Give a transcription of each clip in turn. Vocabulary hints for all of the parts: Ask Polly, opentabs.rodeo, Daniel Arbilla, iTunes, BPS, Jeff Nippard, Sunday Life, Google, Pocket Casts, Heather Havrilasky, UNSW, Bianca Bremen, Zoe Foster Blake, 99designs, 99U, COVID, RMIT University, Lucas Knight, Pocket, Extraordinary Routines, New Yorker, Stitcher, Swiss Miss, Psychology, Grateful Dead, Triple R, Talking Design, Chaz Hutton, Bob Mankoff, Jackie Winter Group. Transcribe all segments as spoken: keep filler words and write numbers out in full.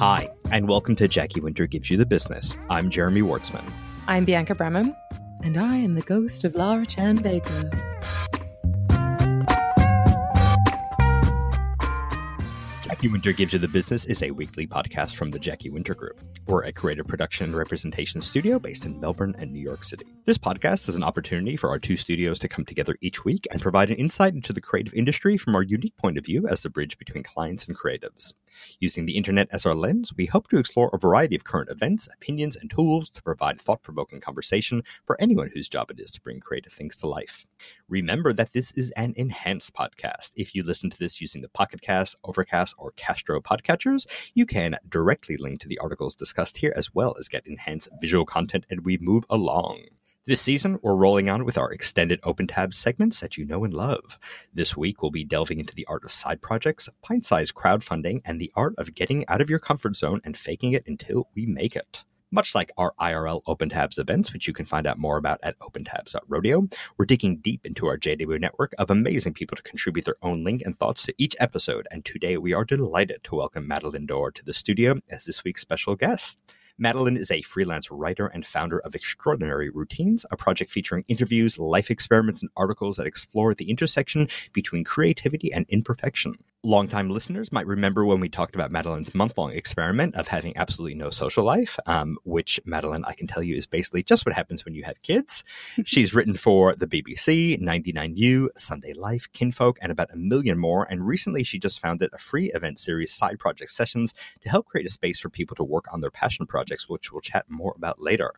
Hi, and welcome to Jackie Winter Gives You the Business. I'm Jeremy Wartzman. I'm Bianca Bremen. And I am the ghost of Lara Chan Baker. Jackie Winter Gives You the Business is a weekly podcast from the Jackie Winter Group. We're a creative production and representation studio based in Melbourne and New York City. This podcast is an opportunity for our two studios to come together each week and provide an insight into the creative industry from our unique point of view as the bridge between clients and creatives. Using the internet as our lens, we hope to explore a variety of current events, opinions, and tools to provide thought-provoking conversation for anyone whose job it is to bring creative things to life. Remember that this is an enhanced podcast. If you listen to this using the Pocket Casts, Overcast, or Castro podcatchers, you can directly link to the articles discussed here as well as get enhanced visual content as we move along. This season, we're rolling on with our extended Open Tabs segments that you know and love. This week, we'll be delving into the art of side projects, pint-sized crowdfunding, and the art of getting out of your comfort zone and faking it until we make it. Much like our I R L Open Tabs events, which you can find out more about at open tabs dot rodeo, we're digging deep into our J W network of amazing people to contribute their own link and thoughts to each episode, and today we are delighted to welcome Madeleine Dore to the studio as this week's special guest. Madeleine is a freelance writer and founder of Extraordinary Routines, a project featuring interviews, life experiments, and articles that explore the intersection between creativity and imperfection. Longtime listeners might remember when we talked about Madeleine's month-long experiment of having absolutely no social life, um, which, Madeleine, I can tell you is basically just what happens when you have kids. She's written for the B B C, ninety-nine U, Sunday Life, Kinfolk, and about a million more, and recently she just founded a free event series, Side Project Sessions, to help create a space for people to work on their passion projects, which we'll chat more about later.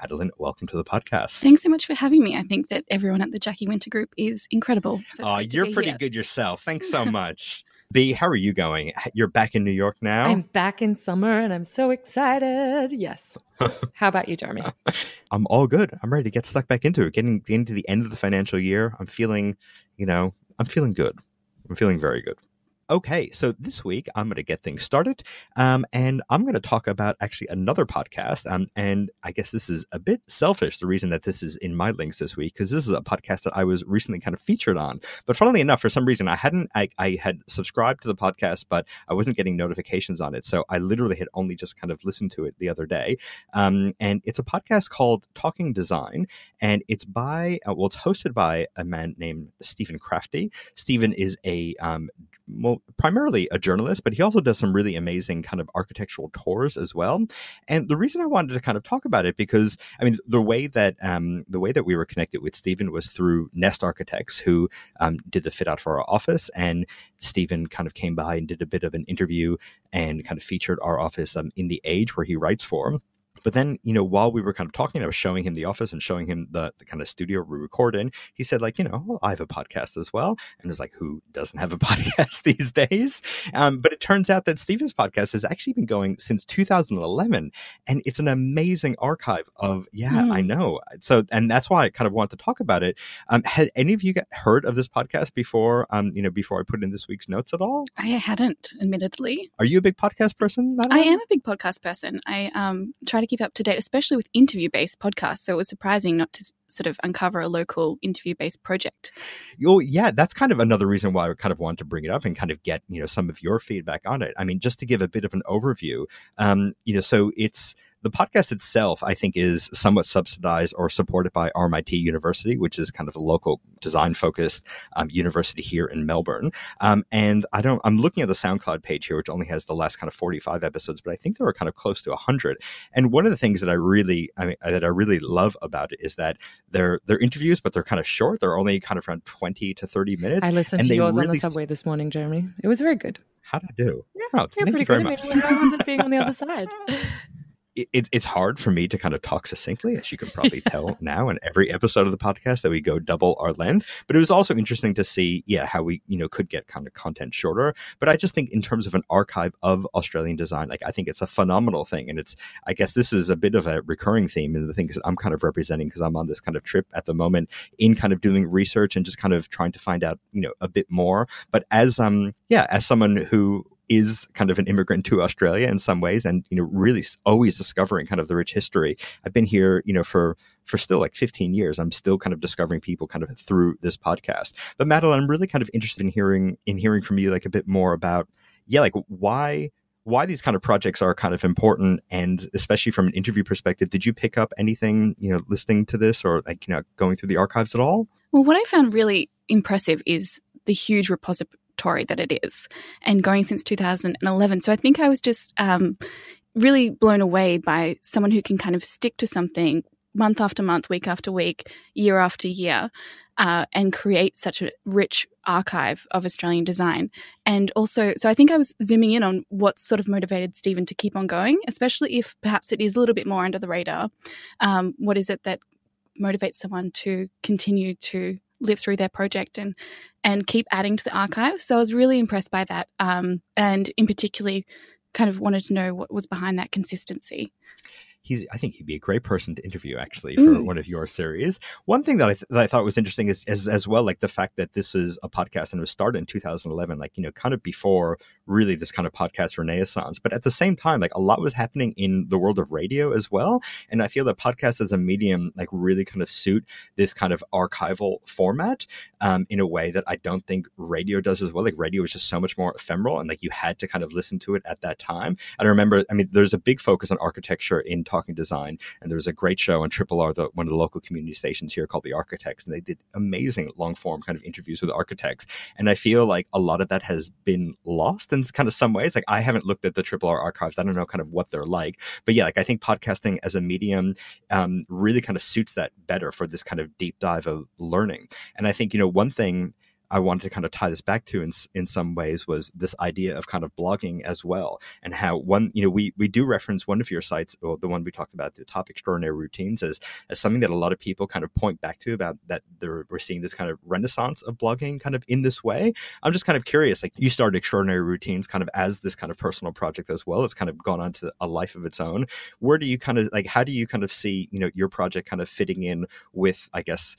Madeleine, welcome to the podcast. Thanks so much for having me. I think that everyone at the Jackie Winter Group is incredible. So oh, you're pretty here. Good yourself. Thanks so much. B, how are you going? You're back in New York now? I'm back in summer and I'm so excited. Yes. How about you, Jeremy? I'm all good. I'm ready to get stuck back into it. Getting, getting to the end of the financial year. I'm feeling, you know, I'm feeling good. I'm feeling very good. Okay, so this week I'm going to get things started, um, and I'm going to talk about actually another podcast, um, and I guess this is a bit selfish, the reason that this is in my links this week, because this is a podcast that I was recently kind of featured on, but funnily enough, for some reason, I hadn't, I, I had subscribed to the podcast, but I wasn't getting notifications on it, so I literally had only just kind of listened to it the other day, um, and it's a podcast called Talking Design, and it's by, uh, well, it's hosted by a man named Stephen Crafty. Stephen is a, um, well, primarily a journalist, but he also does some really amazing kind of architectural tours as well. And the reason I wanted to kind of talk about it, because I mean, the way that um, the way that we were connected with Stephen was through Nest Architects, who um, did the fit out for our office. And Stephen kind of came by and did a bit of an interview and kind of featured our office um, in The Age, where he writes for. But then, you know, while we were kind of talking, I was showing him the office and showing him the, the kind of studio we record in. He said, like, you know, well, I have a podcast as well. And it was like, who doesn't have a podcast these days? Um, but it turns out that Stephen's podcast has actually been going since two thousand eleven. And it's an amazing archive of, yeah, mm. I know. So, and that's why I kind of want to talk about it. Um, had any of you heard of this podcast before, um, you know, before I put in this week's notes at all? I hadn't, admittedly. Are you a big podcast person, Madeline? I am a big podcast person. I um, try to keep up to date, especially with interview-based podcasts. So it was surprising not to sort of uncover a local interview-based project. Oh, yeah, that's kind of another reason why I kind of wanted to bring it up and kind of get, you know, some of your feedback on it. I mean, just to give a bit of an overview, um, you know, so it's the podcast itself, I think, is somewhat subsidized or supported by R M I T University, which is kind of a local design-focused um, university here in Melbourne. Um, and I don't, I'm looking at the SoundCloud page here, which only has the last kind of forty-five episodes, but I think there were kind of close to one hundred. And one of the things that I really, I mean, that I really love about it is that they're they're interviews, but they're kind of short. They're only kind of around twenty to thirty minutes. I listened and to yours really on the subway this morning, Jeremy. It was very good. How'd I do? Yeah, oh, you're pretty you good. Much. I wasn't being on the other side. It, it's hard for me to kind of talk succinctly, as you can probably yeah. tell now in every episode of the podcast that we go double our length. But it was also interesting to see, yeah, how we, you know, could get kind of content shorter. But I just think in terms of an archive of Australian design, like I think it's a phenomenal thing. And it's, I guess this is a bit of a recurring theme in the things that I'm kind of representing, because I'm on this kind of trip at the moment in kind of doing research and just kind of trying to find out, you know, a bit more. But as, um, yeah, as someone who is kind of an immigrant to Australia in some ways, and, you know, really always discovering kind of the rich history. I've been here, you know, for for still like fifteen years. I'm still kind of discovering people kind of through this podcast. But Madeleine, I'm really kind of interested in hearing in hearing from you like a bit more about, yeah, like why why these kind of projects are kind of important, and especially from an interview perspective. Did you pick up anything, you know, listening to this or like, you know, going through the archives at all? Well, what I found really impressive is the huge repository that it is, and going since two thousand eleven. So I think I was just um, really blown away by someone who can kind of stick to something month after month, week after week, year after year, uh, and create such a rich archive of Australian design. And also, so I think I was zooming in on what sort of motivated Stephen to keep on going, especially if perhaps it is a little bit more under the radar. Um, what is it that motivates someone to continue to live through their project and and keep adding to the archive? So I was really impressed by that, um, and in particular kind of wanted to know what was behind that consistency. He's, I think he'd be a great person to interview, actually, for mm. one of your series. One thing that I, th- that I thought was interesting is, is as well, like the fact that this is a podcast and it was started in two thousand eleven, like, you know, kind of before really this kind of podcast renaissance. But at the same time, like a lot was happening in the world of radio as well. And I feel that podcasts as a medium, like really kind of suit this kind of archival format um, in a way that I don't think radio does as well. Like radio was just so much more ephemeral, and like you had to kind of listen to it at that time. And I remember, I mean, there's a big focus on architecture in Talking Design, and there was a great show on Triple R, the, one of the local community stations here, called The Architects, and they did amazing long form kind of interviews with architects. And I feel like a lot of that has been lost in kind of some ways. Like I haven't looked at the Triple R archives, I don't know kind of what they're like, but yeah, like I think podcasting as a medium um, really kind of suits that better for this kind of deep dive of learning. And I think, you know, one thing I wanted to kind of tie this back to in in some ways was this idea of kind of blogging as well, and how one, you know, we we do reference one of your sites, or the one we talked about, the top Extraordinary Routines, as, as something that a lot of people kind of point back to about that they're, we're seeing this kind of renaissance of blogging kind of in this way. I'm just kind of curious, like you started Extraordinary Routines kind of as this kind of personal project as well. It's kind of gone on to a life of its own. Where do you kind of like, how do you kind of see, you know, your project kind of fitting in with, I guess,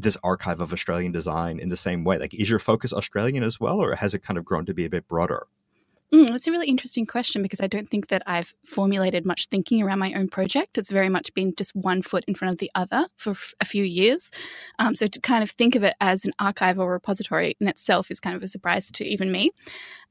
this archive of Australian design in the same way? Like, is your focus Australian as well, or has it kind of grown to be a bit broader? Mm, that's a really interesting question, because I don't think that I've formulated much thinking around my own project. It's very much been just one foot in front of the other for a few years. Um, so to kind of think of it as an archive or repository in itself is kind of a surprise to even me.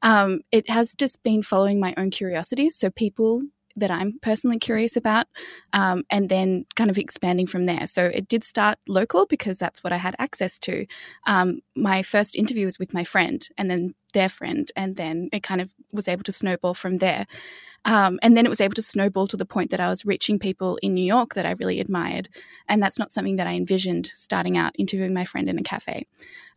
Um, it has just been following my own curiosities. So people that I'm personally curious about, um, and then kind of expanding from there. So it did start local because that's what I had access to. Um, my first interview was with my friend, and then their friend, and then it kind of was able to snowball from there. Um, and then it was able to snowball to the point that I was reaching people in New York that I really admired. And that's not something that I envisioned starting out interviewing my friend in a cafe.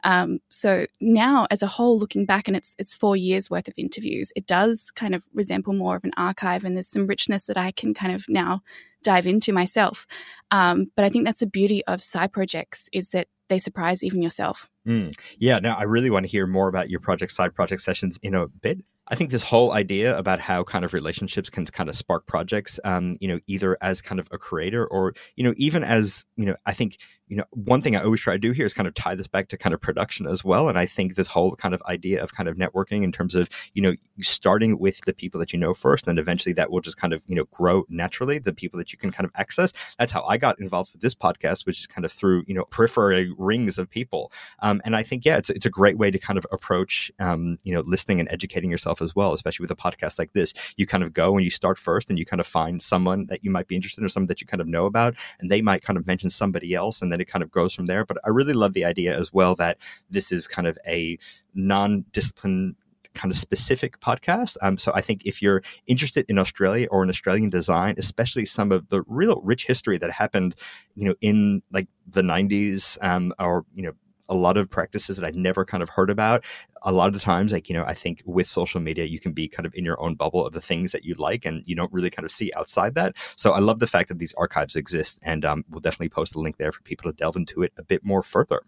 Um, so now as a whole, looking back, and it's it's four years worth of interviews, it does kind of resemble more of an archive, and there's some richness that I can kind of now dive into myself. Um, but I think that's the beauty of side projects, is that they surprise even yourself. Mm. Yeah, no, I really want to hear more about your project, Side Project Sessions, in a bit. I think this whole idea about how kind of relationships can kind of spark projects, um, you know, either as kind of a creator or, you know, even as, you know, I think, you know, one thing I always try to do here is kind of tie this back to kind of production as well. And I think this whole kind of idea of kind of networking in terms of, you know, starting with the people that you know first, and eventually that will just kind of, you know, grow naturally, the people that you can kind of access. That's how I got involved with this podcast, which is kind of through, you know, periphery rings of people. Um, and I think, yeah, it's, it's a great way to kind of approach, um, you know, listening and educating yourself as well, especially with a podcast like this. You kind of go and you start first, and you kind of find someone that you might be interested in, or someone that you kind of know about, and they might kind of mention somebody else, and then it kind of goes from there. But I really love the idea as well that this is kind of a non-discipline kind of specific podcast. Um, so I think if you're interested in Australia or in Australian design, especially some of the real rich history that happened, you know, in like the nineties, um, or, you know, a lot of practices that I'd never kind of heard about. A lot of times, like, you know, I think with social media, you can be kind of in your own bubble of the things that you like, and you don't really kind of see outside that. So I love the fact that these archives exist, and um, we'll definitely post a link there for people to delve into it a bit more further.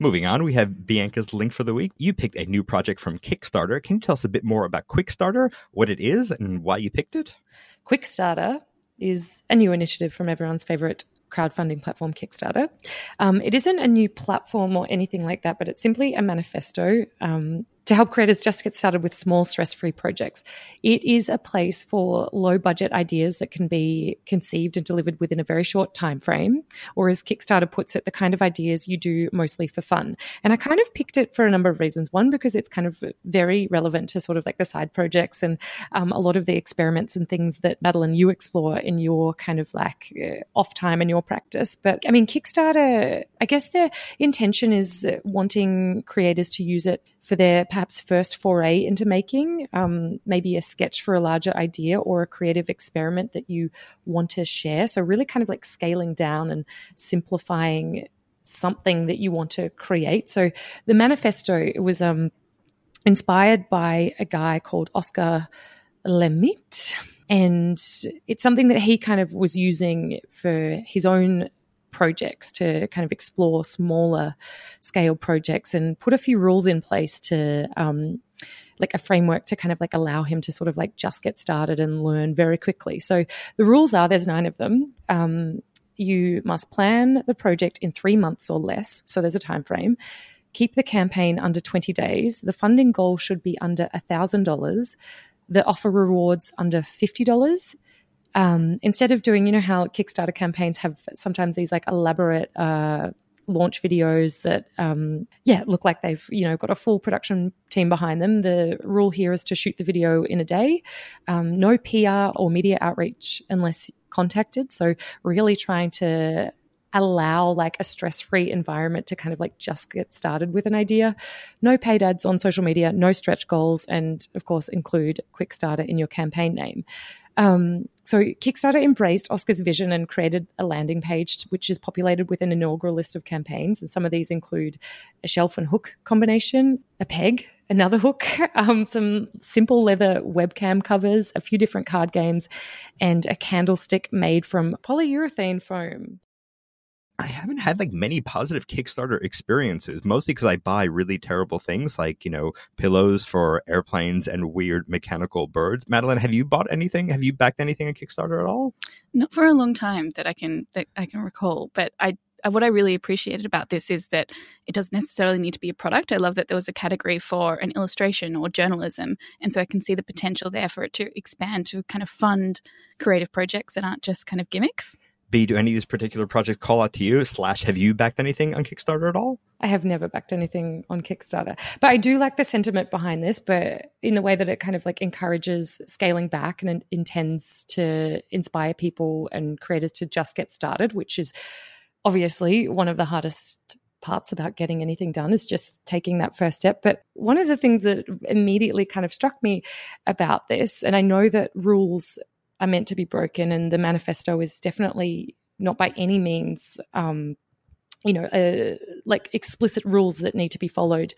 Moving on, we have Bianca's link for the week. You picked a new project from Kickstarter. Can you tell us a bit more about Quickstarter, what it is, and why you picked it? Quickstarter is a new initiative from everyone's favorite crowdfunding platform, Kickstarter. Um, it isn't a new platform or anything like that, but it's simply a manifesto um, to help creators just get started with small, stress-free projects. It is a place for low-budget ideas that can be conceived and delivered within a very short time frame, or as Kickstarter puts it, the kind of ideas you do mostly for fun. And I kind of picked it for a number of reasons. One, because it's kind of very relevant to sort of like the side projects and um, a lot of the experiments and things that, Madeleine, you explore in your kind of like uh, off time and your practice. But I mean, Kickstarter, I guess their intention is wanting creators to use it for their perhaps first foray into making, um, maybe a sketch for a larger idea or a creative experiment that you want to share. So really kind of like scaling down and simplifying something that you want to create. So the manifesto, it was um, inspired by a guy called Oscar Lemitt, and it's something that he kind of was using for his own projects to kind of explore smaller scale projects, and put a few rules in place to um, like a framework to kind of like allow him to sort of like just get started and learn very quickly. So the rules are, there's nine of them. Um, you must plan the project in three months or less. So there's a time frame. Keep the campaign under twenty days. The funding goal should be under one thousand dollars. The offer rewards under fifty dollars. Um, instead of doing, you know, how Kickstarter campaigns have sometimes these like elaborate uh, launch videos that, um, yeah, look like they've, you know, got a full production team behind them. The rule here is to shoot the video in a day. Um, no P R or media outreach unless contacted. So really trying to allow like a stress-free environment to kind of like just get started with an idea. No paid ads on social media, no stretch goals, and of course include Quickstarter in your campaign name. Um, so Kickstarter embraced Oscar's vision and created a landing page which is populated with an inaugural list of campaigns, and some of these include a shelf and hook combination, a peg, another hook, um, some simple leather webcam covers, a few different card games, and a candlestick made from polyurethane foam. I haven't had like many positive Kickstarter experiences, mostly because I buy really terrible things like, you know, pillows for airplanes and weird mechanical birds. Madeleine, have you bought anything? Have you backed anything on Kickstarter at all? Not for a long time that I can that I can recall. But I, I what I really appreciated about this is that it doesn't necessarily need to be a product. I love that there was a category for an illustration or journalism. And so I can see the potential there for it to expand to kind of fund creative projects that aren't just kind of gimmicks. B, do any of these particular projects call out to you? Slash, have you backed anything on Kickstarter at all? I have never backed anything on Kickstarter, but I do like the sentiment behind this, but in the way that it kind of like encourages scaling back and in- intends to inspire people and creators to just get started, which is obviously one of the hardest parts about getting anything done, is just taking that first step. But one of the things that immediately kind of struck me about this, and I know that rules are meant to be broken, and the manifesto is definitely not by any means, um, you know, uh, like explicit rules that need to be followed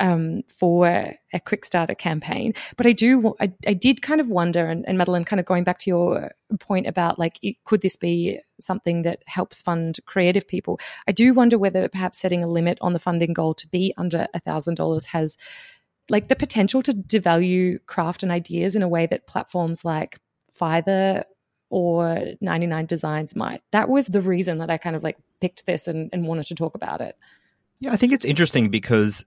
um, for a Quickstarter campaign. But I do, I, I did kind of wonder, and, and Madeleine, kind of going back to your point about like, it, could this be something that helps fund creative people? I do wonder whether perhaps setting a limit on the funding goal to be under one thousand dollars has like the potential to devalue craft and ideas in a way that platforms like Fiverr or ninety-nine designs might. That was the reason that I kind of like picked this and, and wanted to talk about it. Yeah, I think it's interesting because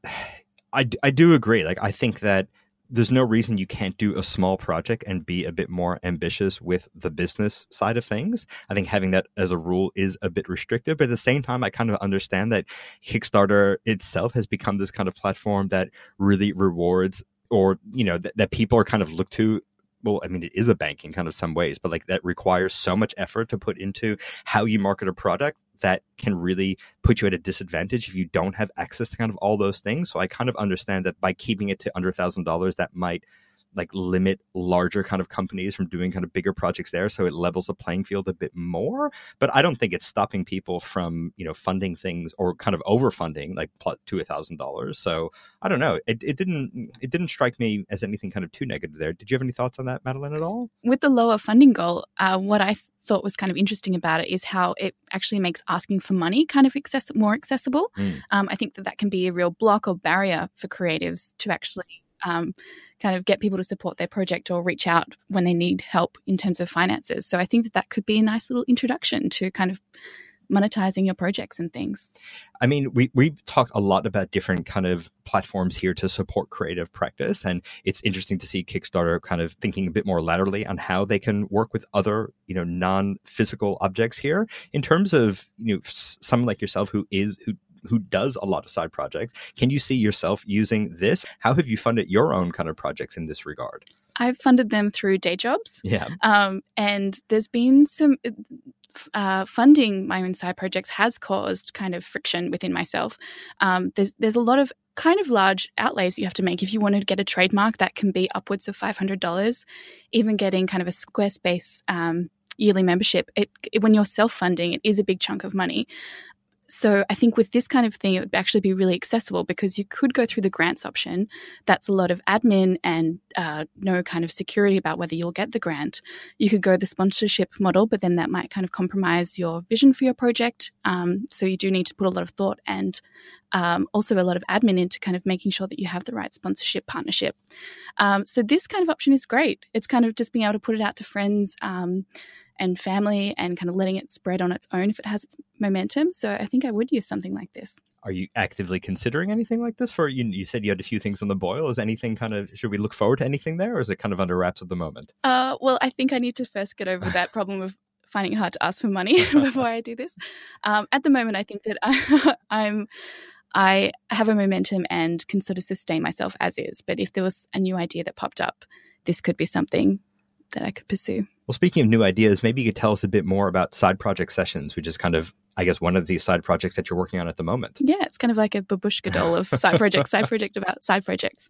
I, I do agree. Like, I think that there's no reason you can't do a small project and be a bit more ambitious with the business side of things. I think having that as a rule is a bit restrictive, but at the same time, I kind of understand that Kickstarter itself has become this kind of platform that really rewards, or, you know, th- that people are kind of looked to. Well, I mean, it is a bank in kind of some ways, but like that requires so much effort to put into how you market a product that can really put you at a disadvantage if you don't have access to kind of all those things. So I kind of understand that by keeping it to under one thousand dollars, that might like limit larger kind of companies from doing kind of bigger projects there. So it levels the playing field a bit more, but I don't think it's stopping people from, you know, funding things or kind of overfunding like to a thousand dollars. So I don't know. It, it didn't, it didn't strike me as anything kind of too negative there. Did you have any thoughts on that, Madeleine, at all? With the lower funding goal, uh, what I th- thought was kind of interesting about it is how it actually makes asking for money kind of access- more accessible. Mm. Um, I think that that can be a real block or barrier for creatives to actually, Um, kind of get people to support their project or reach out when they need help in terms of finances. So I think that that could be a nice little introduction to kind of monetizing your projects and things? I mean, we, we've talked a lot about different kind of platforms here to support creative practice. And it's interesting to see Kickstarter kind of thinking a bit more laterally on how they can work with other, you know, non-physical objects here in terms of, you know, someone like yourself who is, who who does a lot of side projects. Can you see yourself using this? How have you funded your own kind of projects in this regard? I've funded them through day jobs. Yeah. Um, and there's been some... Uh, funding my own side projects has caused kind of friction within myself. Um, there's there's a lot of kind of large outlays you have to make. If you want to get a trademark, that can be upwards of five hundred dollars. Even getting kind of a Squarespace um, yearly membership, it, it, when you're self-funding, it is a big chunk of money. So I think with this kind of thing, it would actually be really accessible because you could go through the grants option. That's a lot of admin and uh, no kind of security about whether you'll get the grant. You could go the sponsorship model, but then that might kind of compromise your vision for your project. Um, so you do need to put a lot of thought and um, also a lot of admin into kind of making sure that you have the right sponsorship partnership. Um, so this kind of option is great. It's kind of just being able to put it out to friends um and family and kind of letting it spread on its own if it has its momentum. So I think I would use something like this. Are you actively considering anything like this? For you, you said you had a few things on the boil. Is anything kind of, should we look forward to anything there, or is it kind of under wraps at the moment? Uh, well, I think I need to first get over that problem of finding it hard to ask for money before I do this. Um, at the moment, I think that I, I'm... I have a momentum and can sort of sustain myself as is. But if there was a new idea that popped up, this could be something that I could pursue. Well, speaking of new ideas, maybe you could tell us a bit more about Side Project Sessions, which is kind of, I guess, one of these side projects that you're working on at the moment. Yeah, it's kind of like a babushka doll of side projects, side project about side projects.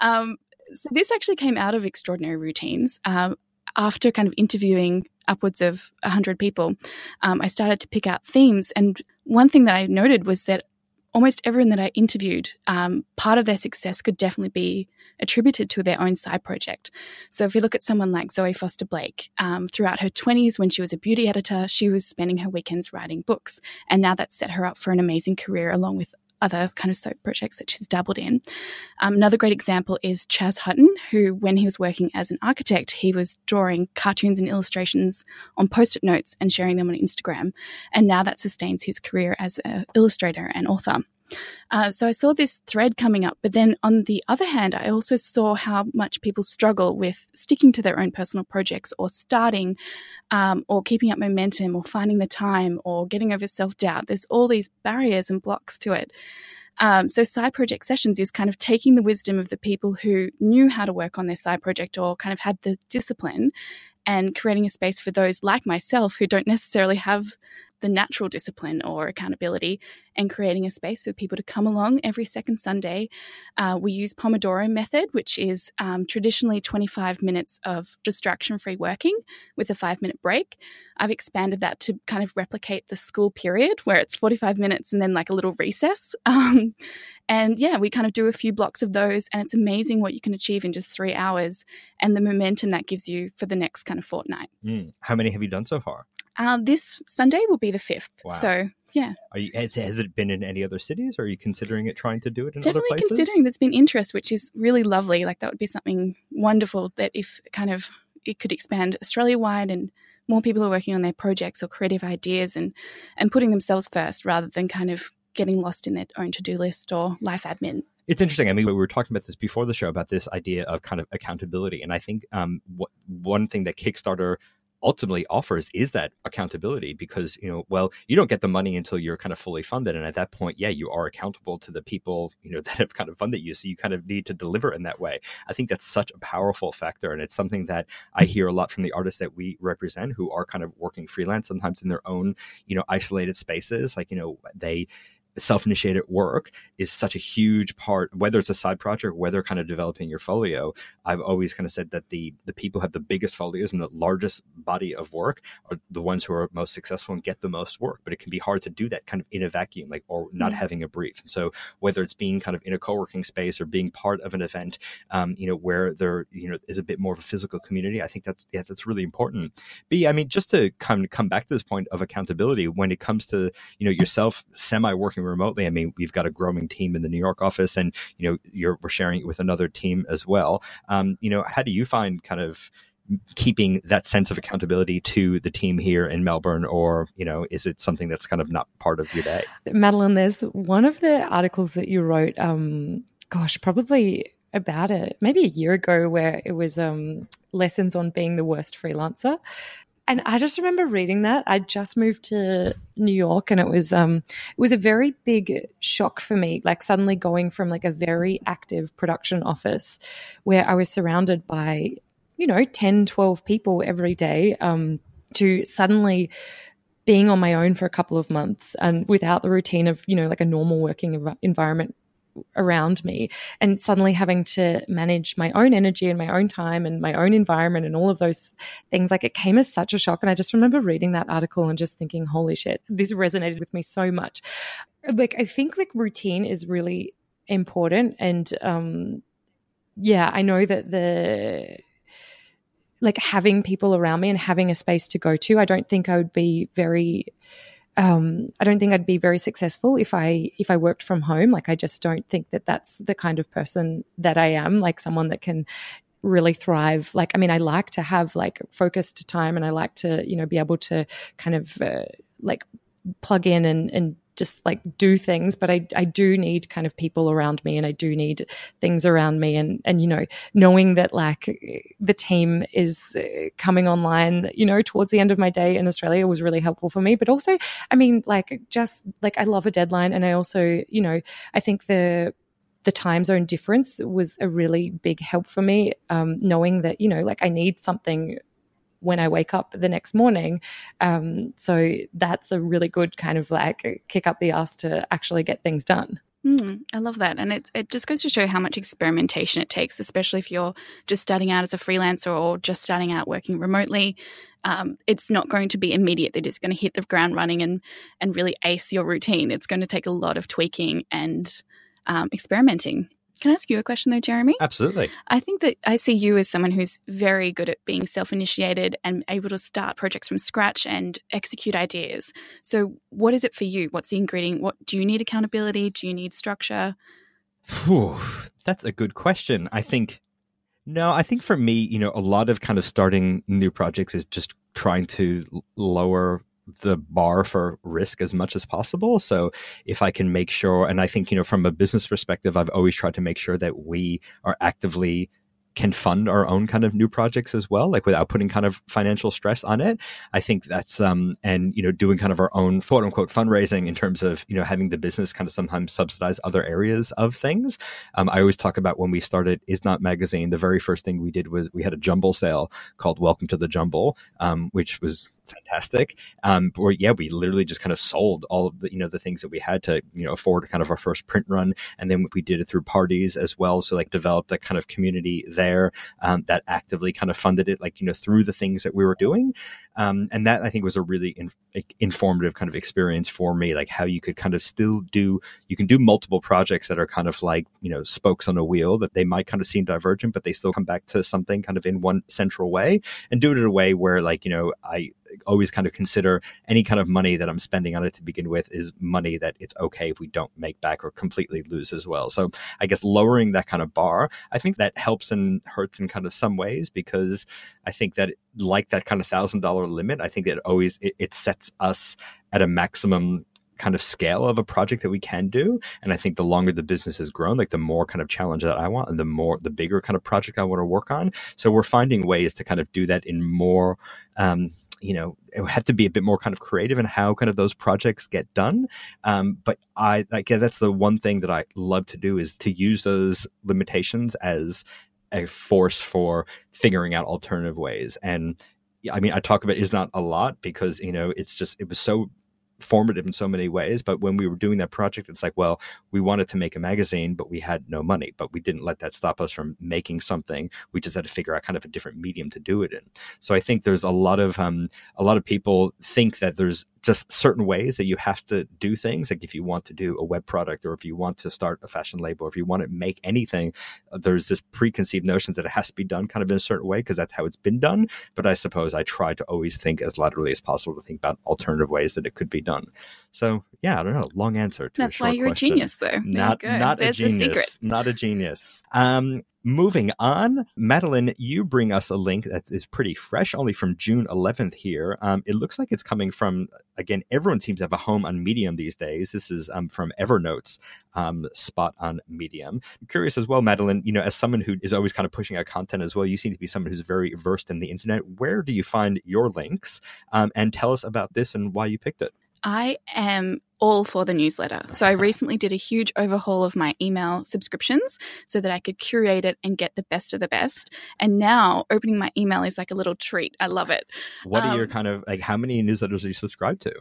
Um, so this actually came out of Extraordinary Routines. Um, after kind of interviewing upwards of one hundred people, um, I started to pick out themes. And one thing that I noted was that almost everyone that I interviewed, um, part of their success could definitely be attributed to their own side project. So if you look at someone like Zoe Foster Blake, um, throughout her twenties when she was a beauty editor, she was spending her weekends writing books. And now that's set her up for an amazing career along with other kind of soap projects that she's dabbled in. Um, another great example is Chaz Hutton, who when he was working as an architect, he was drawing cartoons and illustrations on Post-it notes and sharing them on Instagram. And now that sustains his career as an illustrator and author. Uh, so I saw this thread coming up, but then on the other hand, I also saw how much people struggle with sticking to their own personal projects or starting um, or keeping up momentum or finding the time or getting over self-doubt. There's all these barriers and blocks to it. Um, so Side Project Sessions is kind of taking the wisdom of the people who knew how to work on their side project or kind of had the discipline and creating a space for those like myself who don't necessarily have the natural discipline or accountability, and creating a space for people to come along every second Sunday. Uh, we use Pomodoro method, which is um, traditionally twenty-five minutes of distraction-free working with a five-minute break. I've expanded that to kind of replicate the school period where it's forty-five minutes and then like a little recess. Um, and yeah, we kind of do a few blocks of those, and it's amazing what you can achieve in just three hours and the momentum that gives you for the next kind of fortnight. Mm. How many have you done so far? Uh, this Sunday will be the fifth. Wow. So, yeah. Are you, has, has it been in any other cities? Or are you considering it, trying to do it in Definitely other places? Definitely considering. There's been interest, which is really lovely. Like that would be something wonderful that if kind of it could expand Australia-wide and more people are working on their projects or creative ideas and, and putting themselves first rather than kind of getting lost in their own to-do list or life admin. It's interesting. I mean, we were talking about this before the show, about this idea of kind of accountability. And I think um, what, one thing that Kickstarter ultimately offers is that accountability, because, you know, well, you don't get the money until you're kind of fully funded. And at that point, yeah, you are accountable to the people, you know, that have kind of funded you. So you kind of need to deliver in that way. I think that's such a powerful factor. And it's something that I hear a lot from the artists that we represent who are kind of working freelance, sometimes in their own, you know, isolated spaces. Like, you know, they self-initiated work is such a huge part, whether it's a side project, whether kind of developing your folio. I've always kind of said that the the people who have the biggest folios and the largest body of work are the ones who are most successful and get the most work. But it can be hard to do that kind of in a vacuum, like, or not having a brief. And so whether it's being kind of in a co-working space or being part of an event, um, you know, where there, you know, is a bit more of a physical community, I think that's, yeah, that's really important. B, I mean, just to come, come back to this point of accountability, when it comes to, you know, yourself semi-working remotely. I mean, we've got a growing team in the New York office, and, you know, you're, we're sharing it with another team as well. Um, you know, how do you find kind of keeping that sense of accountability to the team here in Melbourne, or, you know, is it something that's kind of not part of your day? Madeleine, there's one of the articles that you wrote, um, gosh, probably about it, maybe a year ago, where it was um, lessons on being the worst freelancer. And I just remember reading that. I just moved to New York, and it was um, it was a very big shock for me, like suddenly going from like a very active production office where I was surrounded by, you know, ten, twelve people every day um, to suddenly being on my own for a couple of months and without the routine of, you know, like a normal working env- environment around me, and suddenly having to manage my own energy and my own time and my own environment and all of those things. Like, it came as such a shock. And I just remember reading that article and just thinking, holy shit, this resonated with me so much. Like, I think like routine is really important. And um, yeah, I know that the, like having people around me and having a space to go to, I don't think I would be very Um, I don't think I'd be very successful if I if I worked from home. Like, I just don't think that that's the kind of person that I am, like someone that can really thrive. Like, I mean, I like to have like focused time, and I like to, you know, be able to kind of uh, like plug in and, and just like do things. But I, I do need kind of people around me, and I do need things around me. And, and, you know, knowing that like the team is coming online, you know, towards the end of my day in Australia was really helpful for me. But also, I mean, like just like I love a deadline. And I also, you know, I think the the time zone difference was a really big help for me, um, knowing that, you know, like I need something when I wake up the next morning. Um, so that's a really good kind of like kick up the ass to actually get things done. Mm, I love that. And it, it just goes to show how much experimentation it takes, especially if you're just starting out as a freelancer or just starting out working remotely. Um, it's not going to be immediate. They're just going to hit the ground running and, and really ace your routine. It's going to take a lot of tweaking and um, experimenting. Can I ask you a question though, Jeremy? Absolutely. I think that I see you as someone who's very good at being self-initiated and able to start projects from scratch and execute ideas. So what is it for you? What's the ingredient? What do you need? Accountability? Do you need structure? Whew, that's a good question. I think, no, I think for me, you know, a lot of kind of starting new projects is just trying to lower the bar for risk as much as possible. So if I can make sure, and I think, you know, from a business perspective, I've always tried to make sure that we are actively can fund our own kind of new projects as well, like without putting kind of financial stress on it. I think that's, um, and, you know, doing kind of our own quote unquote fundraising in terms of, you know, having the business kind of sometimes subsidize other areas of things. Um, I always talk about when we started Is Not Magazine, the very first thing we did was we had a jumble sale called Welcome to the Jumble, um, which was fantastic. Um, or yeah, we literally just kind of sold all of the, you know, the things that we had to, you know, afford kind of our first print run. And then we did it through parties as well. So like developed that kind of community there, um, that actively kind of funded it, like, you know, through the things that we were doing. Um, and that I think was a really in, like, informative kind of experience for me, like how you could kind of still do, you can do multiple projects that are kind of like, you know, spokes on a wheel that they might kind of seem divergent, but they still come back to something kind of in one central way, and do it in a way where like, you know, I always kind of consider any kind of money that I'm spending on it to begin with is money that it's okay if we don't make back or completely lose as well. So I guess lowering that kind of bar, I think that helps and hurts in kind of some ways, because I think that like that kind of thousand dollar limit, I think that always it, it sets us at a maximum kind of scale of a project that we can do. And I think the longer the business has grown, like the more kind of challenge that I want and the more, the bigger kind of project I want to work on. So we're finding ways to kind of do that in more, um, you know, it have to be a bit more kind of creative in how kind of those projects get done. Um, but I, like, yeah, that's the one thing that I love to do, is to use those limitations as a force for figuring out alternative ways. And I mean, I talk about Is Not a lot because, you know, it's just, it was so formative in so many ways. But when we were doing that project, it's like, well, we wanted to make a magazine, but we had no money, but we didn't let that stop us from making something. We just had to figure out kind of a different medium to do it in. So I think there's a lot of, um, a lot of people think that there's just certain ways that you have to do things. Like if you want to do a web product, or if you want to start a fashion label, or if you want to make anything, there's this preconceived notion that it has to be done kind of in a certain way because that's how it's been done. But I suppose I try to always think as laterally as possible to think about alternative ways that it could be done. So yeah, I don't know. Long answer. To that's a why you're question. A genius, though. Not, not a genius. Not a genius. Um, Moving on, Madeleine, you bring us a link that is pretty fresh, only from June eleventh here. Um, it looks like it's coming from, again, everyone seems to have a home on Medium these days. This is um, from Evernote's um, spot on Medium. I'm curious as well, Madeleine, you know, as someone who is always kind of pushing out content as well, you seem to be someone who's very versed in the internet. Where do you find your links? Um, and tell us about this and why you picked it. I am all for the newsletter. So I recently did a huge overhaul of my email subscriptions so that I could curate it and get the best of the best. And now opening my email is like a little treat. I love it. What um, are your kind of, like, how many newsletters are you subscribed to?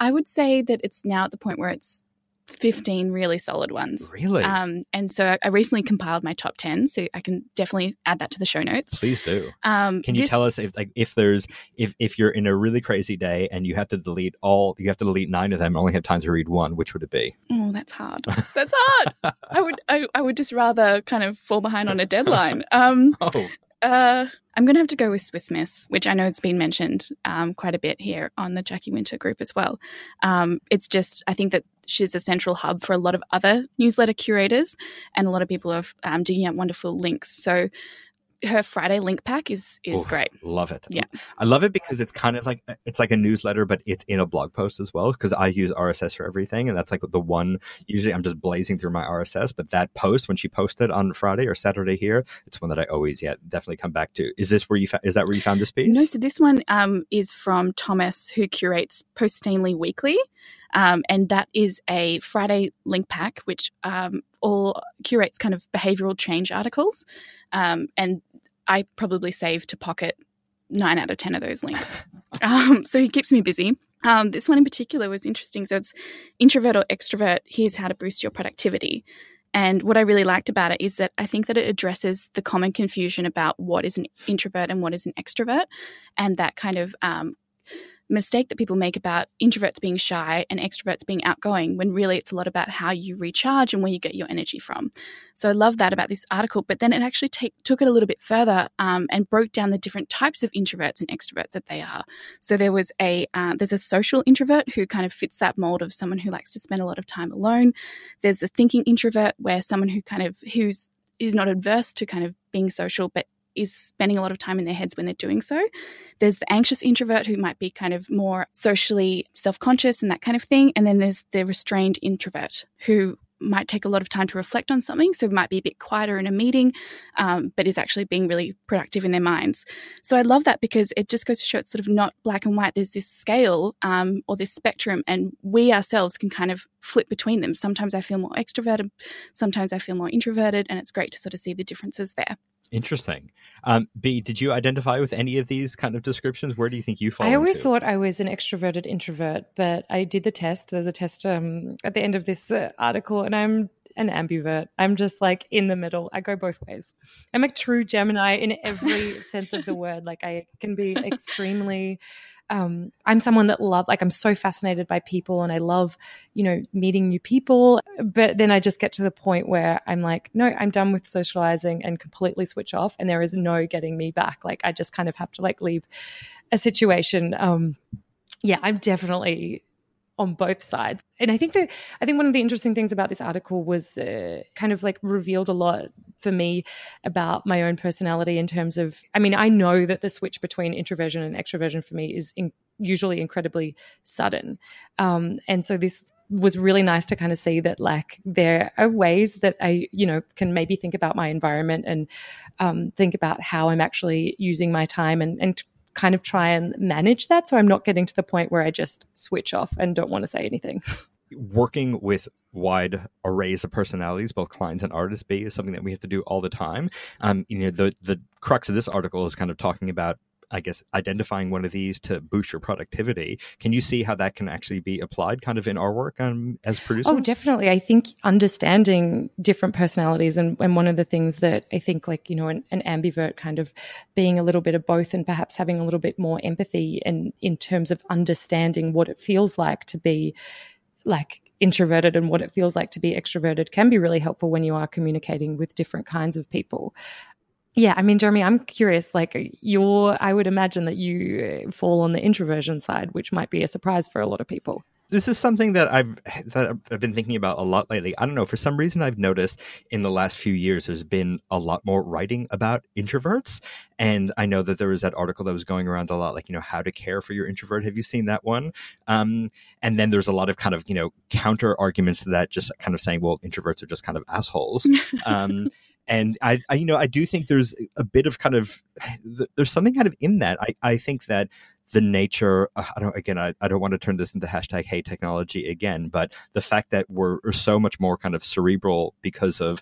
I would say that it's now at the point where it's fifteen really solid ones. Really? Um, and so I recently compiled my top ten, so I can definitely add that to the show notes. Please do. Um, can you this... tell us if like if there's if if you're in a really crazy day and you have to delete all you have to delete nine of them and only have time to read one, which would it be? Oh, that's hard. That's hard. I would I, I would just rather kind of fall behind on a deadline. Um oh. Uh, I'm going to have to go with Swiss Miss, which I know it's been mentioned um, quite a bit here on the Jackie Winter group as well. Um, it's just, I think that she's a central hub for a lot of other newsletter curators, and a lot of people are um, digging out wonderful links. So her Friday link pack is is Ooh, great. Love it. Yeah. I love it because it's kind of like, it's like a newsletter, but it's in a blog post as well, because I use R S S for everything. And that's like the one, usually I'm just blazing through my R S S, but that post, when she posted on Friday or Saturday here, it's one that I always yeah, definitely come back to. Is this where you, fa- is that where you found this piece? No, so this one um, is from Thomas, who curates Post-Stanley Weekly. Um, and that is a Friday link pack, which um, all curates kind of behavioral change articles. Um, and I probably save to Pocket nine out of ten of those links. um, so he keeps me busy. Um, this one in particular was interesting. So it's introvert or extrovert, here's how to boost your productivity. And what I really liked about it is that I think that it addresses the common confusion about what is an introvert and what is an extrovert, and that kind of um, mistake that people make about introverts being shy and extroverts being outgoing, when really it's a lot about how you recharge and where you get your energy from. So I love that about this article, but then it actually take, took it a little bit further um, and broke down the different types of introverts and extroverts that they are. So there was a uh, there's a social introvert who kind of fits that mold of someone who likes to spend a lot of time alone. There's a thinking introvert, where someone who kind of who's is not adverse to kind of being social, but is spending a lot of time in their heads when they're doing so. There's the anxious introvert, who might be kind of more socially self-conscious and that kind of thing. And then there's the restrained introvert, who might take a lot of time to reflect on something, so might be a bit quieter in a meeting, um, but is actually being really productive in their minds. So I love that, because it just goes to show it's sort of not black and white. There's this scale um, or this spectrum, and we ourselves can kind of flip between them. Sometimes I feel more extroverted, sometimes I feel more introverted, and it's great to sort of see the differences there. Interesting. Um, B, did you identify with any of these kind of descriptions? Where do you think you fall I always into? Thought I was an extroverted introvert, but I did the test. There's a test um, at the end of this uh, article, and I'm an ambivert. I'm just like in the middle. I go both ways. I'm a true Gemini in every sense of the word. Like, I can be extremely... Um, I'm someone that love, like I'm so fascinated by people, and I love, you know, meeting new people. But then I just get to the point where I'm like, no, I'm done with socializing, and completely switch off. And there is no getting me back. Like, I just kind of have to like leave a situation. Um, yeah, I'm definitely on both sides. And I think that, I think one of the interesting things about this article was uh, kind of like revealed a lot for me about my own personality, in terms of, I mean, I know that the switch between introversion and extroversion for me is in, usually incredibly sudden. Um, and so this was really nice to kind of see that, like, there are ways that I, you know, can maybe think about my environment and um, think about how I'm actually using my time, and, and kind of try and manage that, so I'm not getting to the point where I just switch off and don't want to say anything. Working with wide arrays of personalities, both clients and artists, B, is something that we have to do all the time. Um, you know, the the crux of this article is kind of talking about, I guess, identifying one of these to boost your productivity. Can you see how that can actually be applied kind of in our work um, as producers? Oh, definitely. I think understanding different personalities, and, and one of the things that I think, like, you know, an, an ambivert kind of being a little bit of both, and perhaps having a little bit more empathy, and in terms of understanding what it feels like to be like introverted and what it feels like to be extroverted, can be really helpful when you are communicating with different kinds of people. Yeah, I mean, Jeremy, I'm curious, like, you're, I would imagine that you fall on the introversion side, which might be a surprise for a lot of people. this is something that I've that I've been thinking about a lot lately. I don't know. For some reason, I've noticed in the last few years, there's been a lot more writing about introverts. And I know that there was that article that was going around a lot, like, you know, how to care for your introvert. Have you seen that one? Um, and then there's a lot of kind of, you know, counter arguments to that, just kind of saying, well, introverts are just kind of assholes. Um And I, I, you know, I do think there's a bit of kind of, there's something kind of in that. I, I think that the nature, I don't, again, I, I don't want to turn this into hashtag hate technology again, but the fact that we're, we're so much more kind of cerebral because of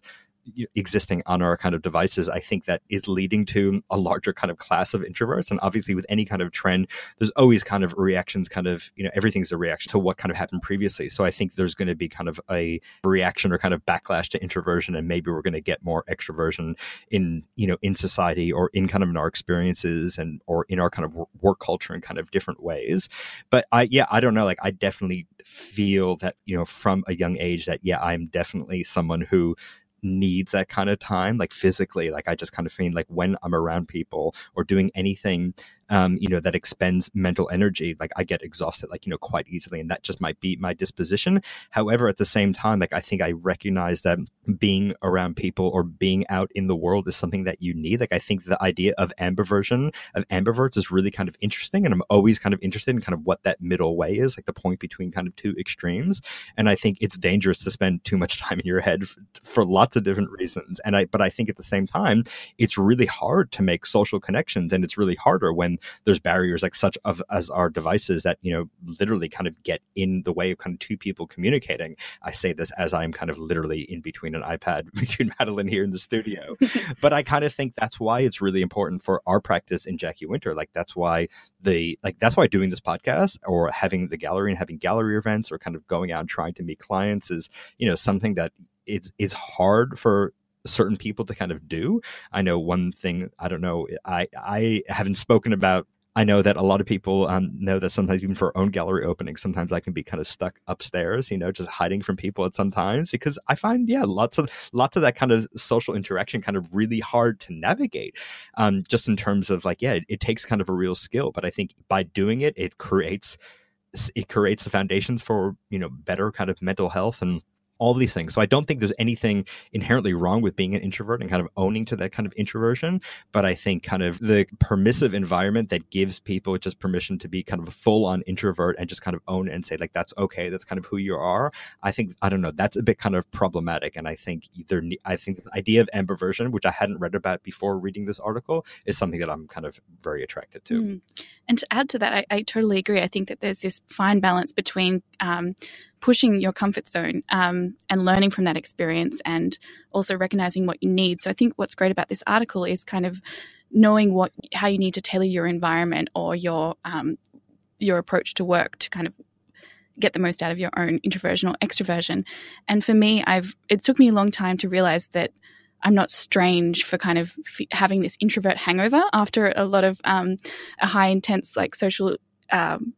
existing on our kind of devices, I think that is leading to a larger kind of class of introverts. And obviously with any kind of trend, there's always kind of reactions, kind of, you know, everything's a reaction to what kind of happened previously. So I think there's going to be kind of a reaction or kind of backlash to introversion, and maybe we're going to get more extroversion in, you know, in society or in kind of in our experiences and or in our kind of work culture in kind of different ways. But I, yeah, I don't know. Like, I definitely feel that, you know, from a young age that, yeah, I'm definitely someone who needs that kind of time, like physically. Like, I just kind of feel like when I'm around people or doing anything, um, you know, that expends mental energy, like I get exhausted, like, you know, quite easily. And that just might be my disposition. However, at the same time, like, I think I recognize that being around people or being out in the world is something that you need. Like, I think the idea of ambiversion, of ambiverts, is really kind of interesting. And I'm always kind of interested in kind of what that middle way is, like the point between kind of two extremes. And I think it's dangerous to spend too much time in your head for, for lots of different reasons. And I, but I think at the same time, it's really hard to make social connections. And it's really harder when there's barriers like such of as our devices that, you know, literally kind of get in the way of kind of two people communicating. I say this as I'm kind of literally in between an iPad between Madeleine here in the studio. But I kind of think that's why it's really important for our practice in Jackie Winter. Like, that's why the, like, that's why doing this podcast or having the gallery and having gallery events or kind of going out and trying to meet clients is, you know, something that it's it's hard for certain people to kind of do. I know one thing, I don't know, I, I haven't spoken about, I know that a lot of people um, know that sometimes even for our own gallery opening, sometimes I can be kind of stuck upstairs, you know, just hiding from people at some times, because I find, yeah, lots of lots of that kind of social interaction kind of really hard to navigate, um, just in terms of like, yeah, it, it takes kind of a real skill. But I think by doing it, it creates, it creates the foundations for, you know, better kind of mental health and all these things. So I don't think there's anything inherently wrong with being an introvert and kind of owning to that kind of introversion. But I think kind of the permissive environment that gives people just permission to be kind of a full on introvert and just kind of own it and say, like, that's okay, that's kind of who you are. I think, I don't know, that's a bit kind of problematic. And I think either, I think this idea of ambiversion, which I hadn't read about before reading this article, is something that I'm kind of very attracted to. Mm. And to add to that, I, I totally agree. I think that there's this fine balance between um, pushing your comfort zone um, and learning from that experience, and also recognizing what you need. So I think what's great about this article is kind of knowing what how you need to tailor your environment or your um, your approach to work to kind of get the most out of your own introversion or extroversion. And for me, I've it took me a long time to realize that I'm not strange for kind of f- having this introvert hangover after a lot of um, a high intense like social um,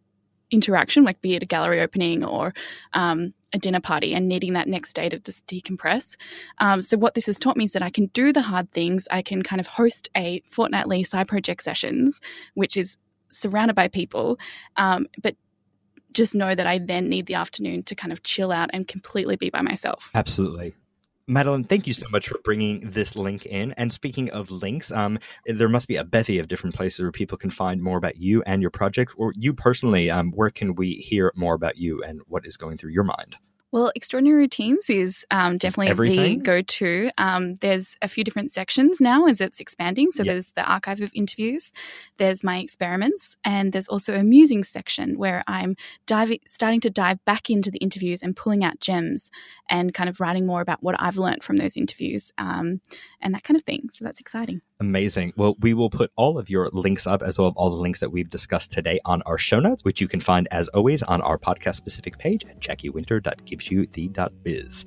interaction, like be it a gallery opening or um, a dinner party, and needing that next day to just decompress. Um, so what this has taught me is that I can do the hard things. I can kind of host a fortnightly side project sessions, which is surrounded by people, um, but just know that I then need the afternoon to kind of chill out and completely be by myself. Absolutely. Madeleine, thank you so much for bringing this link in. And speaking of links, um, there must be a bevy of different places where people can find more about you and your project, or you personally. Um, where can we hear more about you and what is going through your mind? Well, Extraordinary Routines is um, definitely the go-to. Um, there's a few different sections now as it's expanding. So yep. There's the archive of interviews, there's my experiments, and there's also a musing section where I'm diving, starting to dive back into the interviews and pulling out gems and kind of writing more about what I've learned from those interviews um, and that kind of thing. So that's exciting. Amazing. Well, we will put all of your links up, as well as all the links that we've discussed today, on our show notes, which you can find, as always, on our podcast-specific page at jackie winter dot gives you the dot biz.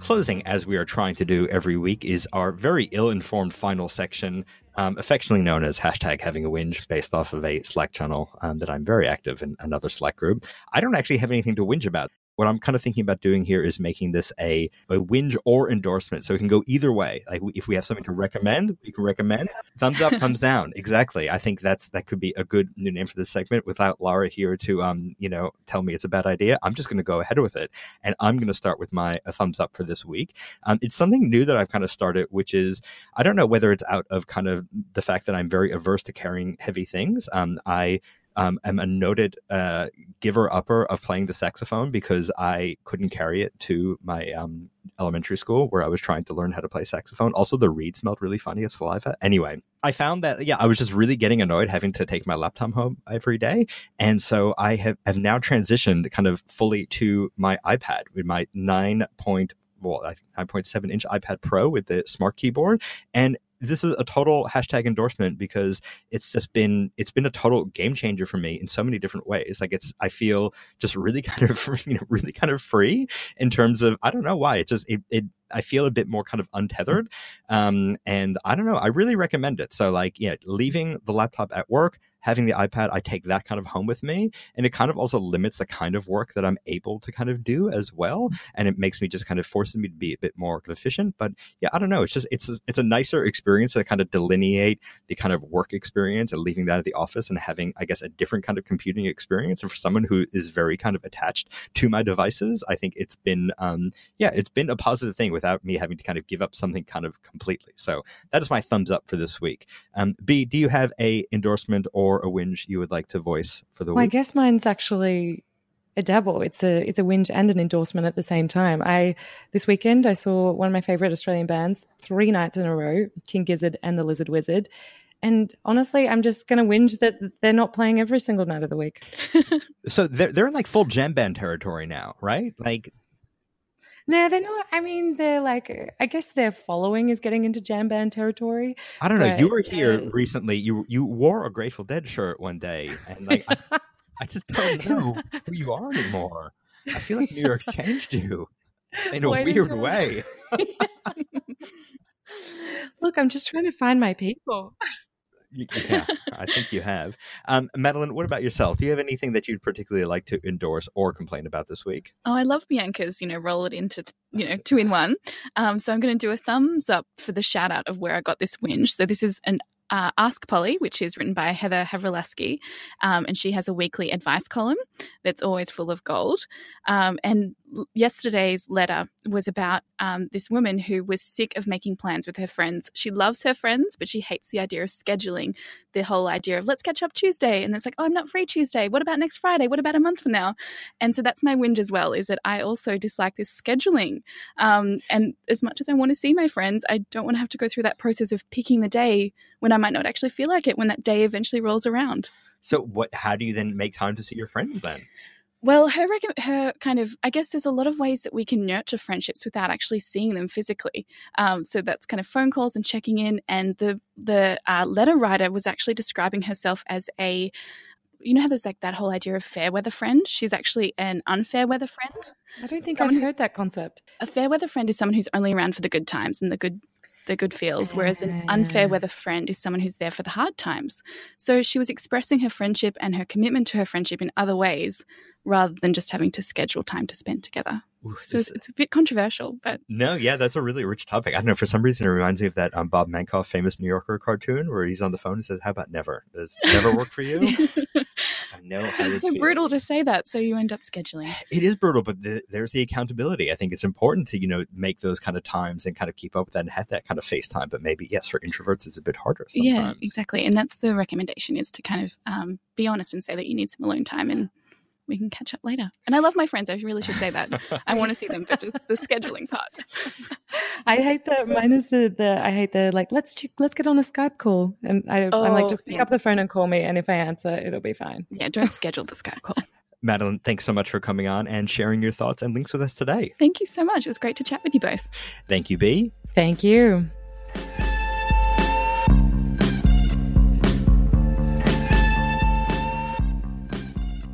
Closing, as we are trying to do every week, is our very ill-informed final section, um, affectionately known as hashtag having a whinge, based off of a Slack channel um, that I'm very active in, another Slack group. I don't actually have anything to whinge about. what I'm kind of thinking about doing here is making this a, a whinge or endorsement. So it can go either way. Like if we have something to recommend, we can recommend. Thumbs up, thumbs down. Exactly. I think that's that could be a good new name for this segment. Without Lara here to, um, you know, tell me it's a bad idea, I'm just going to go ahead with it. And I'm going to start with my a thumbs up for this week. Um, it's something new that I've kind of started, which is, I don't know whether it's out of kind of the fact that I'm very averse to carrying heavy things. Um, I... Um, I'm a noted uh, giver-upper of playing the saxophone because I couldn't carry it to my um, elementary school where I was trying to learn how to play saxophone. Also, the reed smelled really funny of saliva. Anyway, I found that, yeah, I was just really getting annoyed having to take my laptop home every day. And so I have, have now transitioned kind of fully to my iPad with my nine point, well, I think nine point seven inch iPad Pro with the smart keyboard. And this is a total hashtag endorsement because it's just been, it's been a total game changer for me in so many different ways. Like it's, I feel just really kind of, you know, really kind of free in terms of, I don't know why. It just, it, it, I feel a bit more kind of untethered. Um, and I don't know, I really recommend it. So like, you know, leaving the laptop at work, having the iPad, I take that kind of home with me. And it kind of also limits the kind of work that I'm able to kind of do as well. And it makes me just kind of forces me to be a bit more efficient. But yeah, I don't know. It's just, it's a, it's a nicer experience to kind of delineate the kind of work experience and leaving that at the office and having, I guess, a different kind of computing experience. And for someone who is very kind of attached to my devices, I think it's been, um, yeah, it's been a positive thing without me having to kind of give up something kind of completely. So that is my thumbs up for this week. Um, B, do you have a endorsement or Or a whinge you would like to voice for the well, week? I guess mine's actually a dabble. It's a it's a whinge and an endorsement at the same time. I this weekend I saw one of my favorite Australian bands three nights in a row, King Gizzard and the Lizard Wizard. And honestly, I'm just going to whinge that they're not playing every single night of the week. So they're they're in like full jam band territory now, right? Like. No, they're not. I mean, they're like, I guess their following is getting into jam band territory. I don't know. But, you were here uh, recently. You you wore a Grateful Dead shirt one day. And like, I, I just don't know who you are anymore. I feel like New York's changed you in a Wait weird way. Look, I'm just trying to find my people. Yeah, I think you have. Um, Madeleine, what about yourself? Do you have anything that you'd particularly like to endorse or complain about this week? Oh, I love Bianca's, you know, roll it into, you know, two in one. Um, so I'm going to do a thumbs up for the shout out of where I got this whinge. So this is an Uh, Ask Polly, which is written by Heather Havrilasky, um, and she has a weekly advice column that's always full of gold. Um, and l- yesterday's letter was about um, this woman who was sick of making plans with her friends. She loves her friends, but she hates the idea of scheduling, the whole idea of let's catch up Tuesday. And it's like, oh, I'm not free Tuesday. What about next Friday? What about a month from now? And so that's my whinge as well, is that I also dislike this scheduling. Um, and as much as I want to see my friends, I don't want to have to go through that process of picking the day when I'm might not actually feel like it when that day eventually rolls around. So what, how do you then make time to see your friends then? Well, her her kind of, I guess there's a lot of ways that we can nurture friendships without actually seeing them physically. Um, so that's kind of phone calls and checking in. And the, the uh, letter writer was actually describing herself as a, you know how there's like that whole idea of fair weather friend? She's actually an unfair weather friend. I don't think someone I've heard who, that concept. A fair weather friend is someone who's only around for the good times and the good the good feels, whereas an unfair weather friend is someone who's there for the hard times. So she was expressing her friendship and her commitment to her friendship in other ways rather than just having to schedule time to spend together. Ooh, so it's, it's a bit controversial, but no, yeah, that's a really rich topic. I don't know, for some reason it reminds me of that um, Bob Mankoff famous New Yorker cartoon where he's on the phone and says, how about never? Does never work for you? I know how it's it so feels. Brutal to say that, so you end up scheduling. It is brutal, but the, there's the accountability. I think it's important to, you know, make those kind of times and kind of keep up with that and have that kind of face time. But maybe, yes, for introverts, it's a bit harder sometimes. Yeah, exactly. And that's the recommendation, is to kind of um, be honest and say that you need some alone time and we can catch up later. And I love my friends. I really should say that. I want to see them, but just the scheduling part. I hate that. Mine is the, the I hate the, like, let's check, let's get on a Skype call. And I, oh, I'm like, just pick yeah. up the phone and call me. And if I answer, it'll be fine. Yeah, don't schedule the Skype call. Madeleine, thanks so much for coming on and sharing your thoughts and links with us today. Thank you so much. It was great to chat with you both. Thank you, B. Thank you.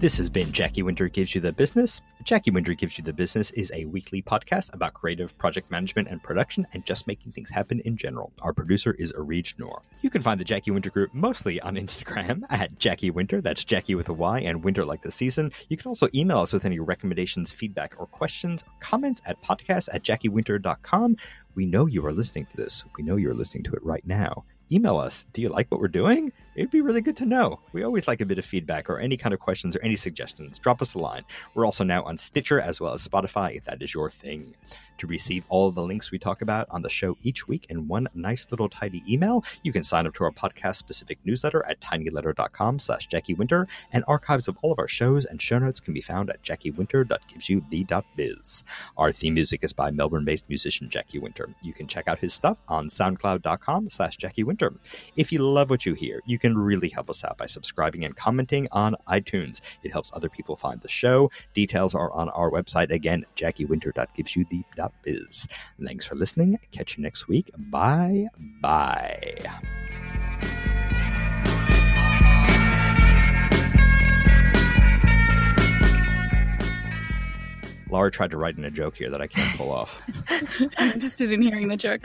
This has been Jackie Winter Gives You the Business. Jackie Winter Gives You the Business is a weekly podcast about creative project management and production and just making things happen in general. Our producer is Arij Noor. You can find the Jackie Winter Group mostly on Instagram at Jackie Winter. That's Jackie with a Y and Winter like the season. You can also email us with any recommendations, feedback, or questions or comments at podcast at jackie winter dot com. We know you are listening to this. We know you're listening to it right now. Email us. Do you like what we're doing? It'd be really good to know. We always like a bit of feedback or any kind of questions or any suggestions. Drop us a line. We're also now on Stitcher as well as Spotify, if that is your thing. To receive all of the links we talk about on the show each week in one nice little tidy email, you can sign up to our podcast-specific newsletter at tinyletter.com slash Jackie Winter, and archives of all of our shows and show notes can be found at jackie winter dot gives you the dot biz. Our theme music is by Melbourne-based musician Jackie Winter. You can check out his stuff on soundcloud.com slash Jackie Winter. If you love what you hear, you can really help us out by subscribing and commenting on iTunes. It helps other people find the show. Details are on our website, again, jackie winter dot gives you the dot biz. Thanks for listening. Catch you next week. Bye bye. Lara tried to write in a joke here that I can't pull off. I'm interested in hearing the joke.